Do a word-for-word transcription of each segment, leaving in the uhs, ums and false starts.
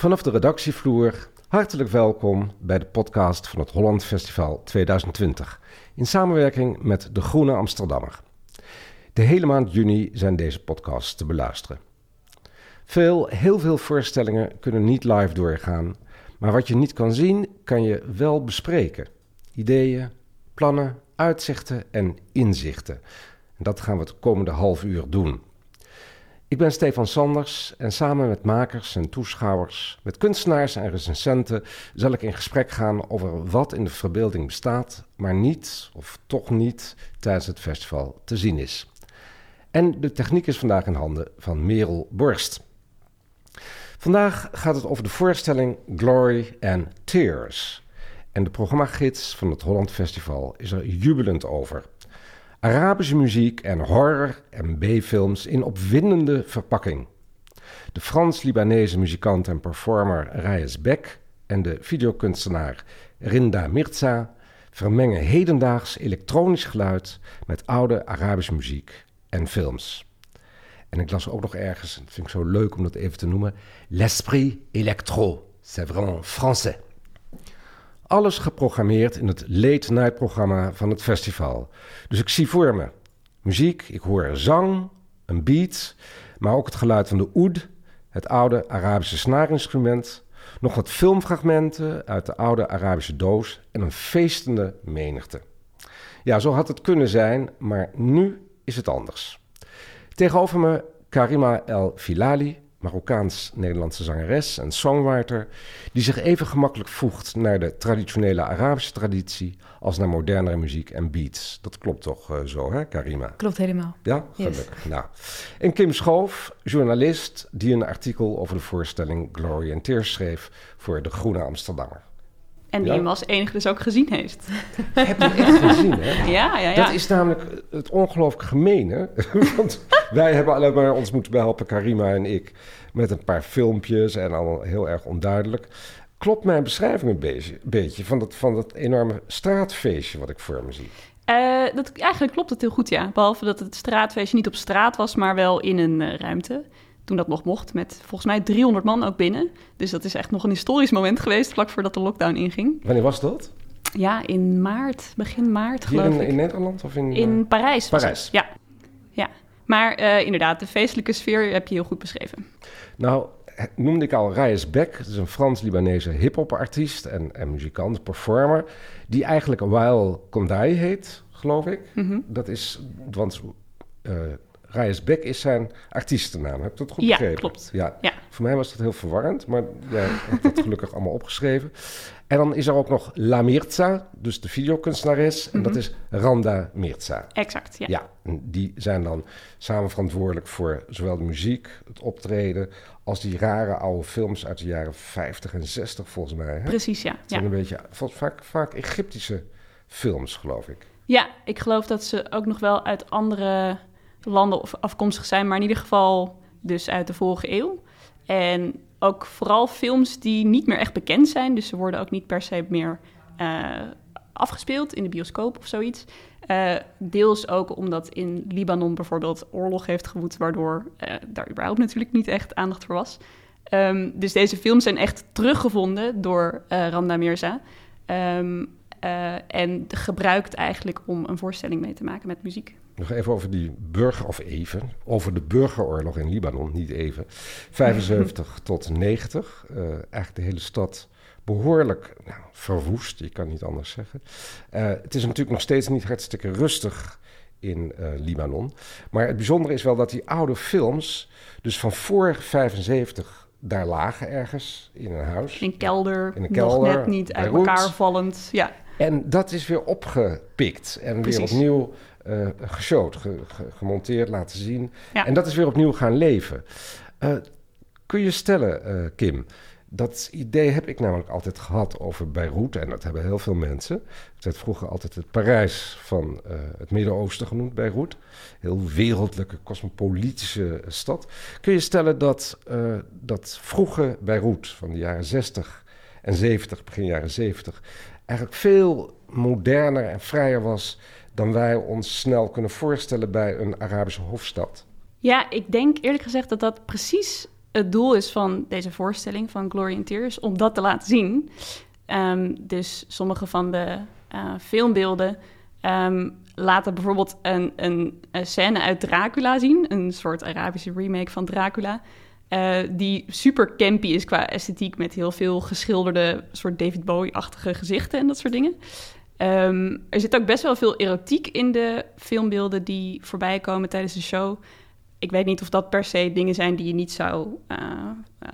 Vanaf de redactievloer, hartelijk welkom bij de podcast van het Holland Festival twintig twintig... in samenwerking met de Groene Amsterdammer. De hele maand juni zijn deze podcasts te beluisteren. Veel, heel veel voorstellingen kunnen niet live doorgaan, maar wat je niet kan zien, kan je wel bespreken. Ideeën, plannen, uitzichten en inzichten. En dat gaan we het komende half uur doen. Ik ben Stefan Sanders en samen met makers en toeschouwers, met kunstenaars en recensenten zal ik in gesprek gaan over wat in de verbeelding bestaat, maar niet of toch niet tijdens het festival te zien is. En de techniek is vandaag in handen van Merel Borst. Vandaag gaat het over de voorstelling Glory and Tears. En de programmagids van het Holland Festival is er jubelend over. Arabische muziek en horror en B-films in opwindende verpakking. De Frans-Libanese muzikant en performer Rayess Bek en de videokunstenaar Randa Mirza vermengen hedendaags elektronisch geluid met oude Arabische muziek en films. En ik las ook nog ergens, dat vind ik zo leuk om dat even te noemen, l'esprit électro, c'est vraiment français. Alles geprogrammeerd in het late night programma van het festival. Dus ik zie voor me muziek, ik hoor zang, een beat, maar ook het geluid van de oud, het oude Arabische snaarinstrument, nog wat filmfragmenten uit de oude Arabische doos en een feestende menigte. Ja, zo had het kunnen zijn, maar nu is het anders. Tegenover me Karima El Filali, Marokkaans-Nederlandse zangeres en songwriter, die zich even gemakkelijk voegt naar de traditionele Arabische traditie als naar modernere muziek en beats. Dat klopt toch uh, zo, hè, Karima? Klopt helemaal. Ja, gelukkig. Yes. Nou. En Kim Schoof, journalist, die een artikel over de voorstelling Glory and Tears schreef voor de Groene Amsterdammer. En die ja? hem als enige dus ook gezien heeft. Ik heb hem echt gezien, hè? Ja, ja, ja. Dat is namelijk het ongelooflijk gemene. Want wij hebben alleen maar ons moeten behelpen, Karima en ik, met een paar filmpjes en allemaal heel erg onduidelijk. Klopt mijn beschrijving een beetje, beetje van, dat, van dat enorme straatfeestje wat ik voor me zie? Uh, dat, eigenlijk klopt het heel goed, ja. Behalve dat het straatfeestje niet op straat was, maar wel in een uh, ruimte. Toen dat nog mocht, met volgens mij driehonderd man ook binnen. Dus dat is echt nog een historisch moment geweest, vlak voordat de lockdown inging. Wanneer was dat? Ja, in maart, begin maart geloof in, ik. In Nederland of in... In Parijs. Parijs. Ja. ja. Maar uh, inderdaad, de feestelijke sfeer heb je heel goed beschreven. Nou, noemde ik al Rayess Bek. Dat is een Frans-Libanese hip-hop-artiest en, en muzikant, performer, die eigenlijk Wael Kondai heet, geloof ik. Mm-hmm. Dat is, want... Uh, Rayess Bek is zijn artiestennaam. Heb ik dat goed ja, begrepen? Klopt. Ja, klopt. Ja. Voor mij was dat heel verwarrend, maar jij hebt dat gelukkig allemaal opgeschreven. En dan is er ook nog La Mirza, dus de videokunstenares. Mm-hmm. En dat is Randa Mirza. Exact, ja. Ja, en die zijn dan samen verantwoordelijk voor zowel de muziek, het optreden, als die rare oude films uit de jaren vijftig en zestig volgens mij. Hè? Precies, ja. Het zijn ja. een beetje vaak, vaak Egyptische films, geloof ik. Ja, ik geloof dat ze ook nog wel uit andere landen afkomstig zijn, maar in ieder geval dus uit de vorige eeuw. En ook vooral films die niet meer echt bekend zijn, dus ze worden ook niet per se meer uh, afgespeeld in de bioscoop of zoiets. Uh, deels ook omdat in Libanon bijvoorbeeld oorlog heeft gewoed, waardoor uh, daar überhaupt natuurlijk niet echt aandacht voor was. Um, dus deze films zijn echt teruggevonden door uh, Randa Mirza um, uh, en gebruikt eigenlijk om een voorstelling mee te maken met muziek. Nog even over die burger, of even, over de burgeroorlog in Libanon, niet even. vijfenzeventig tot negentig, uh, eigenlijk de hele stad behoorlijk nou, verwoest, je kan niet anders zeggen. Uh, het is natuurlijk nog steeds niet hartstikke rustig in uh, Libanon. Maar het bijzondere is wel dat die oude films, dus van voor vijfenzeventig, daar lagen ergens in een huis. In een kelder, in een kelder nog net niet uit elkaar vallend, ja. En dat is weer opgepikt en Precies. weer opnieuw uh, geshowt, ge, ge, gemonteerd, laten zien. Ja. En dat is weer opnieuw gaan leven. Uh, kun je stellen, uh, Kim, dat idee heb ik namelijk altijd gehad over Beirut, en dat hebben heel veel mensen. Het werd vroeger altijd het Parijs van uh, het Midden-Oosten genoemd, Beirut. Heel wereldlijke, cosmopolitische stad. Kun je stellen dat, uh, dat vroege Beirut van de jaren zestig en zeventig, begin jaren zeventig... eigenlijk veel moderner en vrijer was dan wij ons snel kunnen voorstellen bij een Arabische hofstad. Ja, ik denk eerlijk gezegd dat dat precies het doel is van deze voorstelling van Glory and Tears om dat te laten zien. Um, dus sommige van de uh, filmbeelden um, laten bijvoorbeeld een, een, een scène uit Dracula zien. Een soort Arabische remake van Dracula. Uh, die super campy is qua esthetiek, met heel veel geschilderde soort David Bowie-achtige gezichten en dat soort dingen. Um, er zit ook best wel veel erotiek in de filmbeelden die voorbij komen tijdens de show. Ik weet niet of dat per se dingen zijn die je niet zou uh,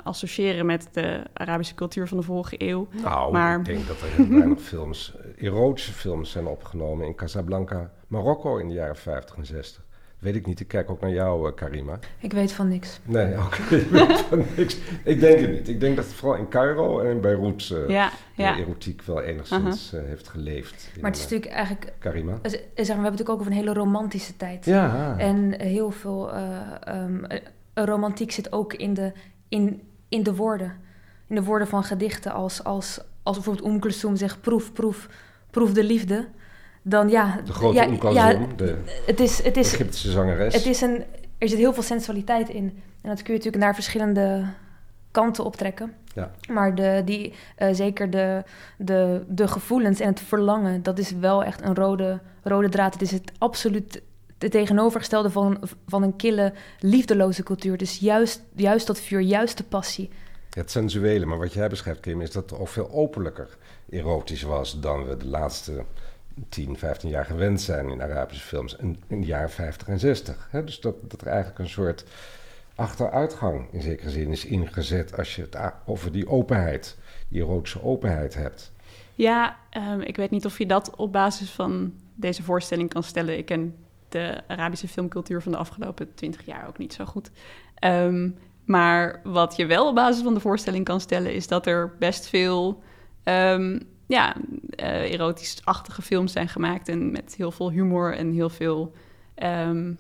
associëren met de Arabische cultuur van de vorige eeuw. Nou, maar... ik denk dat er heel weinig films, erotische films zijn opgenomen in Casablanca, Marokko in de jaren vijftig en zestig. Weet ik niet, ik kijk ook naar jou, Karima. Ik weet van niks. Nee, oké, okay, ik weet van niks. Ik denk het niet. Ik denk dat het vooral in Cairo en in Beirut uh, ja, ja. de erotiek wel enigszins uh-huh. uh, heeft geleefd. Maar in, het is natuurlijk eigenlijk... Karima? Zeg, we hebben natuurlijk ook over een hele romantische tijd. Ja. En heel veel uh, um, romantiek zit ook in de, in, in de woorden. In de woorden van gedichten. Als, als, als bijvoorbeeld Oum Kalthoum zegt, proef, proef, proef de liefde. Dan, ja, de grote ja, Oum Kalthoum, ja, de het is, het is, Egyptische zangeres. Het is een, er zit heel veel sensualiteit in. En dat kun je natuurlijk naar verschillende kanten optrekken. Ja. Maar de, die, uh, zeker de, de, de gevoelens en het verlangen, dat is wel echt een rode, rode draad. Het is het absoluut het tegenovergestelde van, van een kille, liefdeloze cultuur. Dus juist, juist dat vuur, juist de passie. Ja, het sensuele, maar wat jij beschrijft, Kim, is dat er ook veel openlijker erotisch was dan we de laatste tien, vijftien jaar gewend zijn in Arabische films in, in de jaren vijftig en zestig. Hè? Dus dat, dat er eigenlijk een soort achteruitgang in zekere zin is ingezet als je het a- over die openheid, die erotische openheid hebt. Ja, um, ik weet niet of je dat op basis van deze voorstelling kan stellen. Ik ken de Arabische filmcultuur van de afgelopen twintig jaar ook niet zo goed. Um, maar wat je wel op basis van de voorstelling kan stellen is dat er best veel... Um, ja, uh, erotisch-achtige films zijn gemaakt en met heel veel humor en heel veel, um,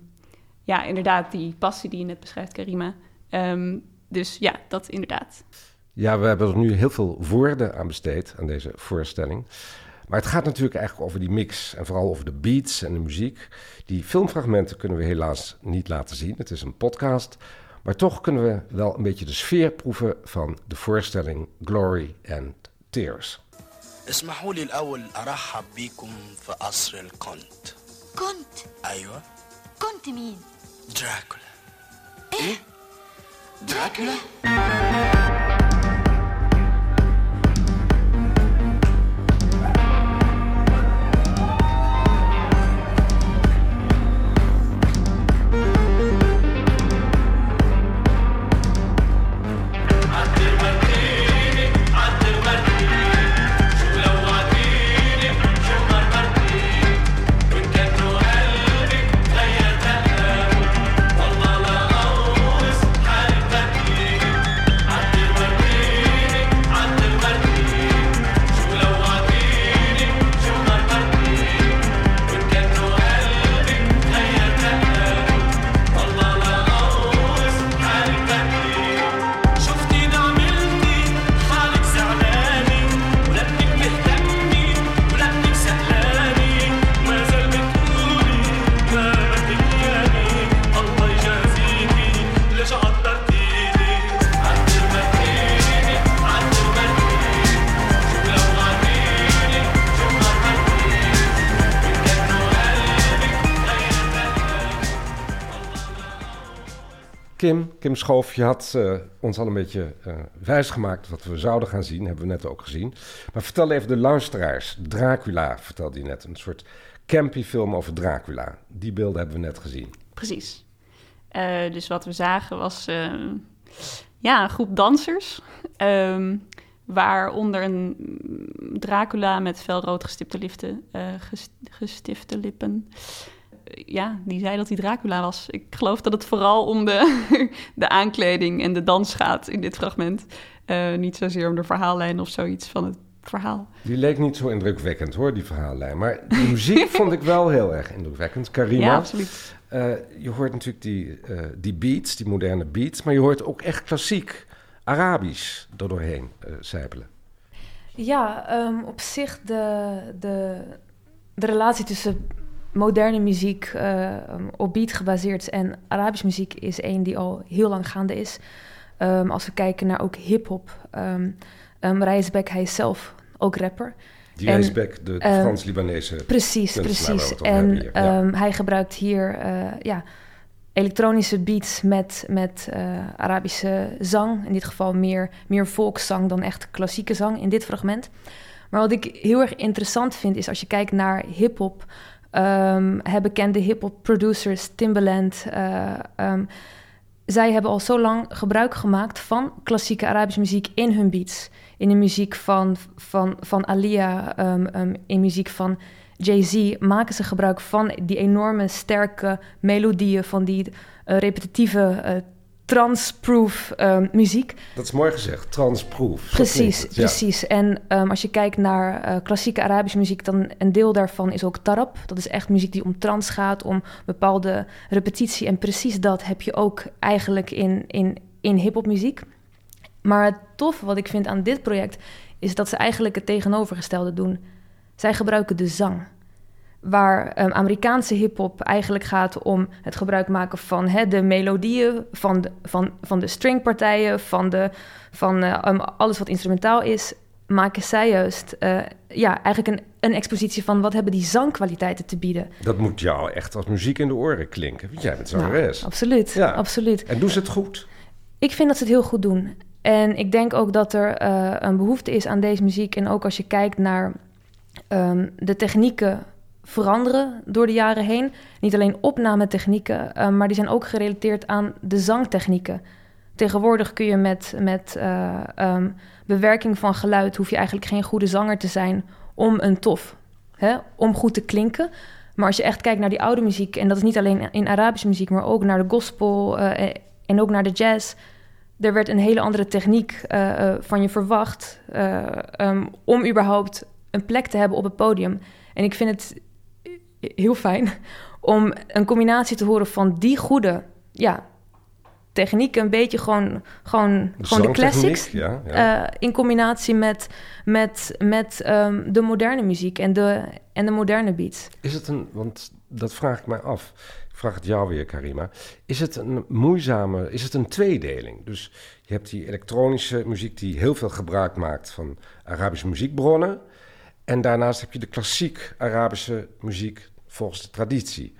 ja, inderdaad, die passie die je net beschrijft, Karima. Um, dus ja, dat inderdaad. Ja, we hebben er nu heel veel woorden aan besteed, aan deze voorstelling. Maar het gaat natuurlijk eigenlijk over die mix en vooral over de beats en de muziek. Die filmfragmenten kunnen we helaas niet laten zien, het is een podcast. Maar toch kunnen we wel een beetje de sfeer proeven van de voorstelling Glory and Tears. اسمحوا لي الأول أرحب بيكم في قصر الكونت. كونت؟ أيوة. كونت مين؟ دراكولا. إيه؟ دراكولا؟ Kim, Kim Schoof, je had uh, ons al een beetje uh, wijsgemaakt wat we zouden gaan zien. Hebben we net ook gezien. Maar vertel even de luisteraars. Dracula, vertelde je net. Een soort campy film over Dracula. Die beelden hebben we net gezien. Precies. Uh, dus wat we zagen was uh, ja, een groep dansers. Um, waaronder een Dracula met felrood gestipte, liften, uh, gest- gestifte lippen... Ja, die zei dat hij Dracula was. Ik geloof dat het vooral om de, de aankleding en de dans gaat in dit fragment. Uh, niet zozeer om de verhaallijn of zoiets van het verhaal. Die leek niet zo indrukwekkend hoor, die verhaallijn. Maar de muziek vond ik wel heel erg indrukwekkend. Karima, ja, absoluut. Uh, je hoort natuurlijk die, uh, die beats, die moderne beats. Maar je hoort ook echt klassiek Arabisch er doorheen uh, sijpelen. Ja, um, op zich de, de, de relatie tussen... moderne muziek uh, op beat gebaseerd en Arabische muziek is één die al heel lang gaande is. Um, als we kijken naar ook hip-hop. Um, um, Rayess Bek, hij is zelf ook rapper. Die Rayess Bek, de um, Frans-Libanese. Precies, precies. En ja. um, hij gebruikt hier uh, ja, elektronische beats met, met uh, Arabische zang. In dit geval meer, meer volkszang dan echt klassieke zang in dit fragment. Maar wat ik heel erg interessant vind is als je kijkt naar hip-hop. Um, bekende hip-hop producers, Timbaland. Uh, um, zij hebben al zo lang gebruik gemaakt van klassieke Arabische muziek in hun beats. In de muziek van, van, van Aliyah, um, um, in muziek van Jay Z maken ze gebruik van die enorme sterke melodieën, van die uh, repetitieve uh, trance-proof um, muziek. Dat is mooi gezegd, trance-proof. Precies, het, ja. precies. En um, als je kijkt naar uh, klassieke Arabische muziek, dan een deel daarvan is ook tarab. Dat is echt muziek die om trance gaat, om bepaalde repetitie. En precies dat heb je ook eigenlijk in, in, in hip-hop muziek. Maar het toffe wat ik vind aan dit project is dat ze eigenlijk het tegenovergestelde doen. Zij gebruiken de zang. Waar um, Amerikaanse hiphop eigenlijk gaat om het gebruik maken van hè, de melodieën, van de, van, van de stringpartijen, van, de, van uh, um, alles wat instrumentaal is, maken zij juist uh, ja, eigenlijk een, een expositie van wat hebben die zangkwaliteiten te bieden. Dat moet jou echt als muziek in de oren klinken, want jij bent zangeres. Nou, absoluut, ja. absoluut. En doen ze het goed? Ik vind dat ze het heel goed doen. En ik denk ook dat er uh, een behoefte is aan deze muziek. En ook als je kijkt naar um, de technieken veranderen door de jaren heen. Niet alleen opnametechnieken, uh, maar die zijn ook gerelateerd aan de zangtechnieken. Tegenwoordig kun je met, met uh, um, bewerking van geluid, hoef je eigenlijk geen goede zanger te zijn om een tof, hè, om goed te klinken. Maar als je echt kijkt naar die oude muziek, en dat is niet alleen in Arabische muziek, maar ook naar de gospel uh, en ook naar de jazz. Er werd een hele andere techniek uh, uh, van je verwacht uh, um, om überhaupt een plek te hebben op het podium. En ik vind het heel fijn om een combinatie te horen van die goede ja, techniek, een beetje gewoon, gewoon, gewoon de classics, ja, ja. Uh, in combinatie met, met, met um, de moderne muziek en de, en de moderne beats. Is het een, want dat vraag ik mij af. Ik vraag het jou weer, Karima. Is het een moeizame, is het een tweedeling? Dus je hebt die elektronische muziek die heel veel gebruik maakt van Arabische muziekbronnen. En daarnaast heb je de klassiek Arabische muziek volgens de traditie.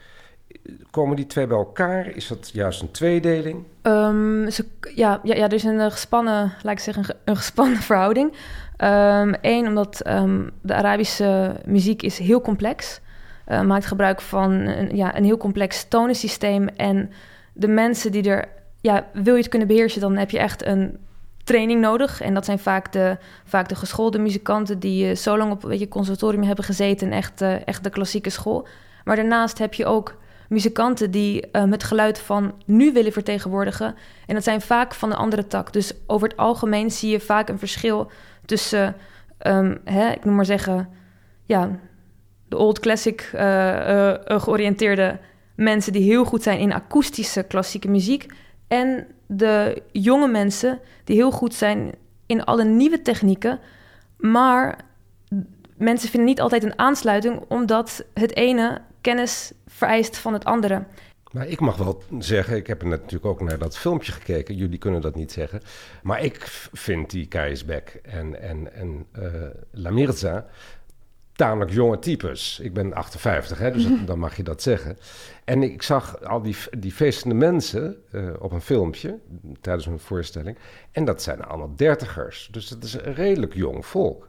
Komen die twee bij elkaar? Is dat juist een tweedeling? Um, ze, ja, ja, ja, er is een gespannen, laat ik zeggen, een, een gespannen verhouding. Eén, um, omdat um, de Arabische muziek is heel complex. Uh, maakt gebruik van een, ja, een heel complex tonensysteem. En de mensen die er... Ja, wil je het kunnen beheersen, dan heb je echt een training nodig. En dat zijn vaak de, vaak de geschoolde muzikanten die uh, zo lang op weet je, conservatorium hebben gezeten. En echt, uh, echt de klassieke school. Maar daarnaast heb je ook muzikanten die uh, het geluid van nu willen vertegenwoordigen. En dat zijn vaak van een andere tak. Dus over het algemeen zie je vaak een verschil tussen... Um, hè, ik noem maar zeggen... ja. De old classic uh, uh, georiënteerde mensen die heel goed zijn in akoestische klassieke muziek. En de jonge mensen die heel goed zijn in alle nieuwe technieken. Maar mensen vinden niet altijd een aansluiting, omdat het ene kennis vereist van het andere. Maar ik mag wel zeggen, ik heb natuurlijk ook naar dat filmpje gekeken. Jullie kunnen dat niet zeggen. Maar ik vind die Rayess Bek en, en, en uh, La Mirza tamelijk jonge types. Ik ben achtenvijftig, hè, dus dat, dan mag je dat zeggen. En ik zag al die, die feestende mensen uh, op een filmpje tijdens een voorstelling. En dat zijn allemaal dertigers. Dus dat is een redelijk jong volk.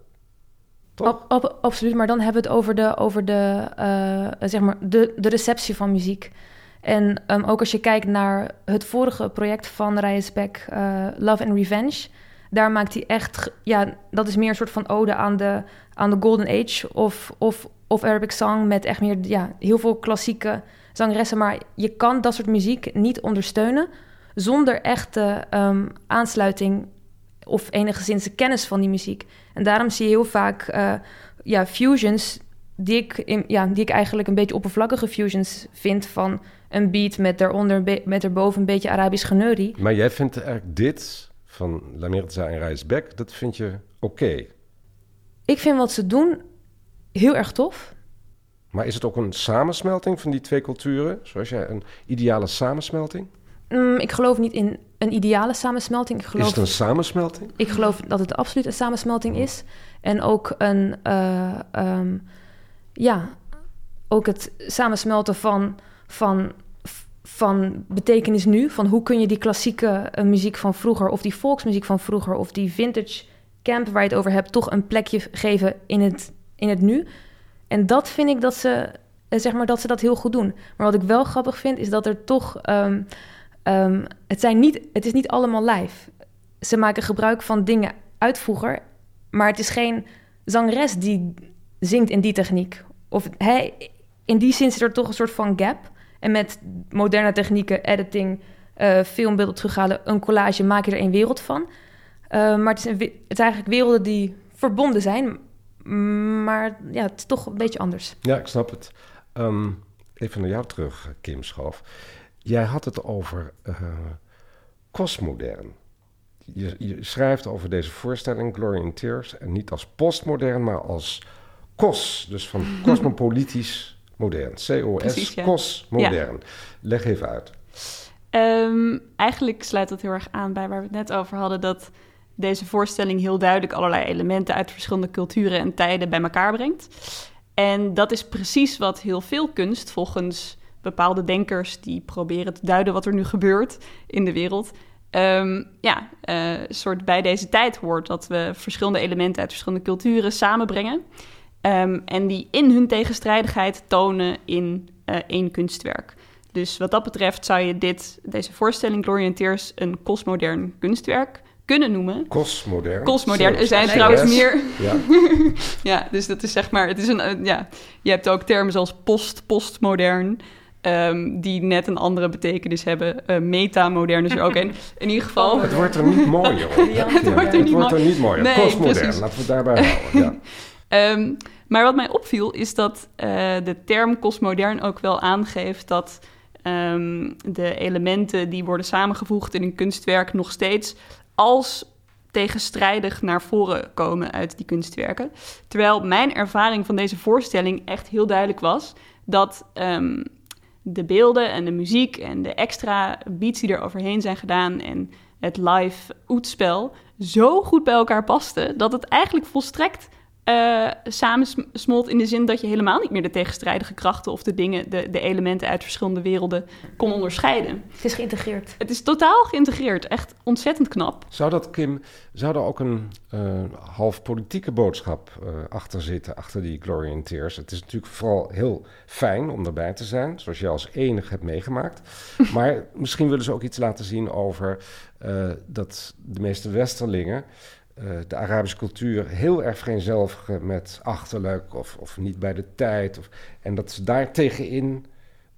Toch? Ab, ab, absoluut, maar dan hebben we het over de, over de, uh, zeg maar de, de receptie van muziek. En um, ook als je kijkt naar het vorige project van Rayess Bek, uh, Love and Revenge... Daar maakt hij echt, ja, dat is meer een soort van ode aan de, aan de Golden Age of, of, of Arabic Song met echt meer, ja, heel veel klassieke zangeressen. Maar je kan dat soort muziek niet ondersteunen zonder echte um, aansluiting of enigszins kennis van die muziek. En daarom zie je heel vaak uh, ja, fusions die ik, in, ja, die ik eigenlijk een beetje oppervlakkige fusions vind van een beat met daaronder, be- met daarboven een beetje Arabisch geneurie. Maar jij vindt eigenlijk dit... van La Mirza en Rayess Bek, dat vind je oké? Okay. Ik vind wat ze doen heel erg tof. Maar is het ook een samensmelting van die twee culturen? Zoals jij, een ideale samensmelting? Mm, ik geloof niet in een ideale samensmelting. Ik geloof, is het een samensmelting? Ik geloof dat het absoluut een samensmelting is. En ook een... Uh, um, ja, ook het samensmelten van... van van betekenis nu, van hoe kun je die klassieke uh, muziek van vroeger... of die volksmuziek van vroeger of die vintage camp waar je het over hebt... toch een plekje geven in het, in het nu. En dat vind ik dat ze, uh, zeg maar, dat ze dat heel goed doen. Maar wat ik wel grappig vind, is dat er toch... Um, um, het, zijn niet, het is niet allemaal live. Ze maken gebruik van dingen uit vroeger... maar het is geen zangeres die zingt in die techniek. Of hij, in die zin zit er toch een soort van gap... En met moderne technieken, editing, uh, filmbeelden terughalen... een collage, maak je er een wereld van. Uh, maar het, is een, het zijn eigenlijk werelden die verbonden zijn. Maar ja, het is toch een beetje anders. Ja, ik snap het. Um, even naar jou terug, Kim Schoof. Jij had het over uh, postmodern. Je, je schrijft over deze voorstelling, Glory and Tears... en niet als postmodern, maar als kos. Dus van kosmopolitisch... modern. C O S, precies, ja. Kos, modern. Ja. Leg even uit. Um, eigenlijk sluit dat heel erg aan bij waar we het net over hadden... dat deze voorstelling heel duidelijk allerlei elementen... uit verschillende culturen en tijden bij elkaar brengt. En dat is precies wat heel veel kunst volgens bepaalde denkers... die proberen te duiden wat er nu gebeurt in de wereld... Um, ja, uh, soort bij deze tijd hoort. Dat we verschillende elementen uit verschillende culturen samenbrengen... Um, en die in hun tegenstrijdigheid tonen in uh, één kunstwerk. Dus wat dat betreft zou je dit, deze voorstelling Glory and Tears... een kosmodern kunstwerk kunnen noemen. Kosmodern? Kosmodern. Er zijn trouwens meer... Ja. Ja, dus dat is zeg maar... Het is een, ja. Je hebt ook termen zoals post, postmodern... Um, die net een andere betekenis hebben. Uh, metamodern is er ook een. In ieder geval... Het wordt er niet mooier. Ja, het ja, wordt er niet, mo- er niet mooier. Nee, kosmodern, precies. Laten we het daarbij houden. Ja. Um, maar wat mij opviel is dat uh, de term kosmodern ook wel aangeeft... dat um, de elementen die worden samengevoegd in een kunstwerk... nog steeds als tegenstrijdig naar voren komen uit die kunstwerken. Terwijl mijn ervaring van deze voorstelling echt heel duidelijk was... dat um, de beelden en de muziek en de extra beats die er overheen zijn gedaan... en het live oetspel zo goed bij elkaar pasten... dat het eigenlijk volstrekt... Uh, samensmolt in de zin dat je helemaal niet meer de tegenstrijdige krachten... of de dingen, de, de elementen uit verschillende werelden kon onderscheiden. Het is geïntegreerd. Het is totaal geïntegreerd. Echt ontzettend knap. Zou dat, Kim, zou er ook een uh, half politieke boodschap uh, achter zitten... achter die Glory and Tears? Het is natuurlijk vooral heel fijn om erbij te zijn... zoals je als enig hebt meegemaakt. Maar misschien willen ze ook iets laten zien over... Uh, dat de meeste Westerlingen... Uh, de Arabische cultuur heel erg vereenzelvigen met achterlijk of, of niet bij de tijd. Of, en dat ze daar tegenin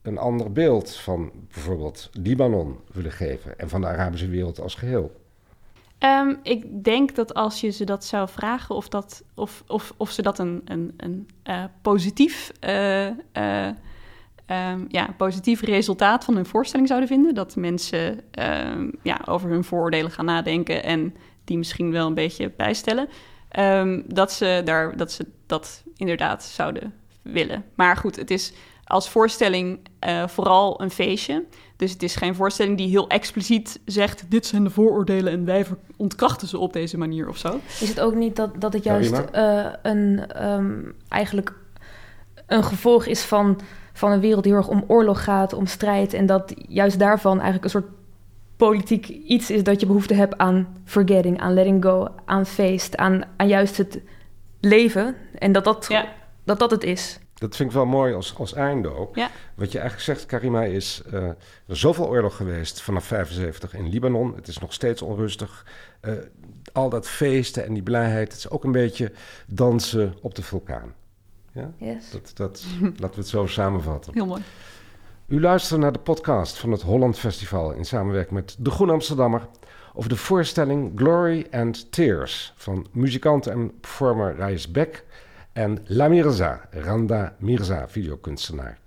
een ander beeld van bijvoorbeeld Libanon willen geven... en van de Arabische wereld als geheel. Um, ik denk dat als je ze dat zou vragen of, dat, of, of, of ze dat een, een, een uh, positief... Uh, uh, Um, ja, een positief resultaat van hun voorstelling zouden vinden. Dat mensen um, ja, over hun vooroordelen gaan nadenken... en die misschien wel een beetje bijstellen. Um, dat, ze daar, dat ze dat inderdaad zouden willen. Maar goed, het is als voorstelling uh, vooral een feestje. Dus het is geen voorstelling die heel expliciet zegt... dit zijn de vooroordelen en wij ontkrachten ze op deze manier of zo. Is het ook niet dat, dat het juist uh, een, um, eigenlijk een gevolg is van... van een wereld die heel erg om oorlog gaat, om strijd... en dat juist daarvan eigenlijk een soort politiek iets is... dat je behoefte hebt aan forgetting, aan letting go, aan feest... aan, aan juist het leven en dat dat, ja. dat dat het is. Dat vind ik wel mooi als, als einde ook. Ja. Wat je eigenlijk zegt, Karima, is... Uh, er is zoveel oorlog geweest vanaf vijfenzeventig in Libanon. Het is nog steeds onrustig. Uh, al dat feesten en die blijheid... het is ook een beetje dansen op de vulkaan. Ja? Yes. Dat, dat, laten we het zo samenvatten. Heel mooi. U luistert naar de podcast van het Holland Festival... in samenwerking met de Groene Amsterdammer... over de voorstelling Glory and Tears... van muzikant en performer Rayess Bek... en La Mirza, Randa Mirza, videokunstenaar.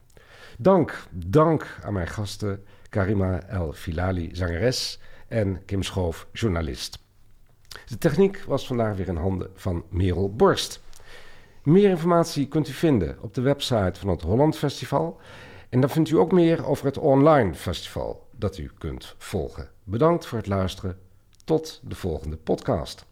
Dank, dank aan mijn gasten... Karima El Filali, zangeres... en Kim Schoof, journalist. De techniek was vandaag weer in handen van Merel Borst... Meer informatie kunt u vinden op de website van het Holland Festival. En dan vindt u ook meer over het online festival. dat u kunt volgen. Bedankt voor het luisteren. Tot de volgende podcast.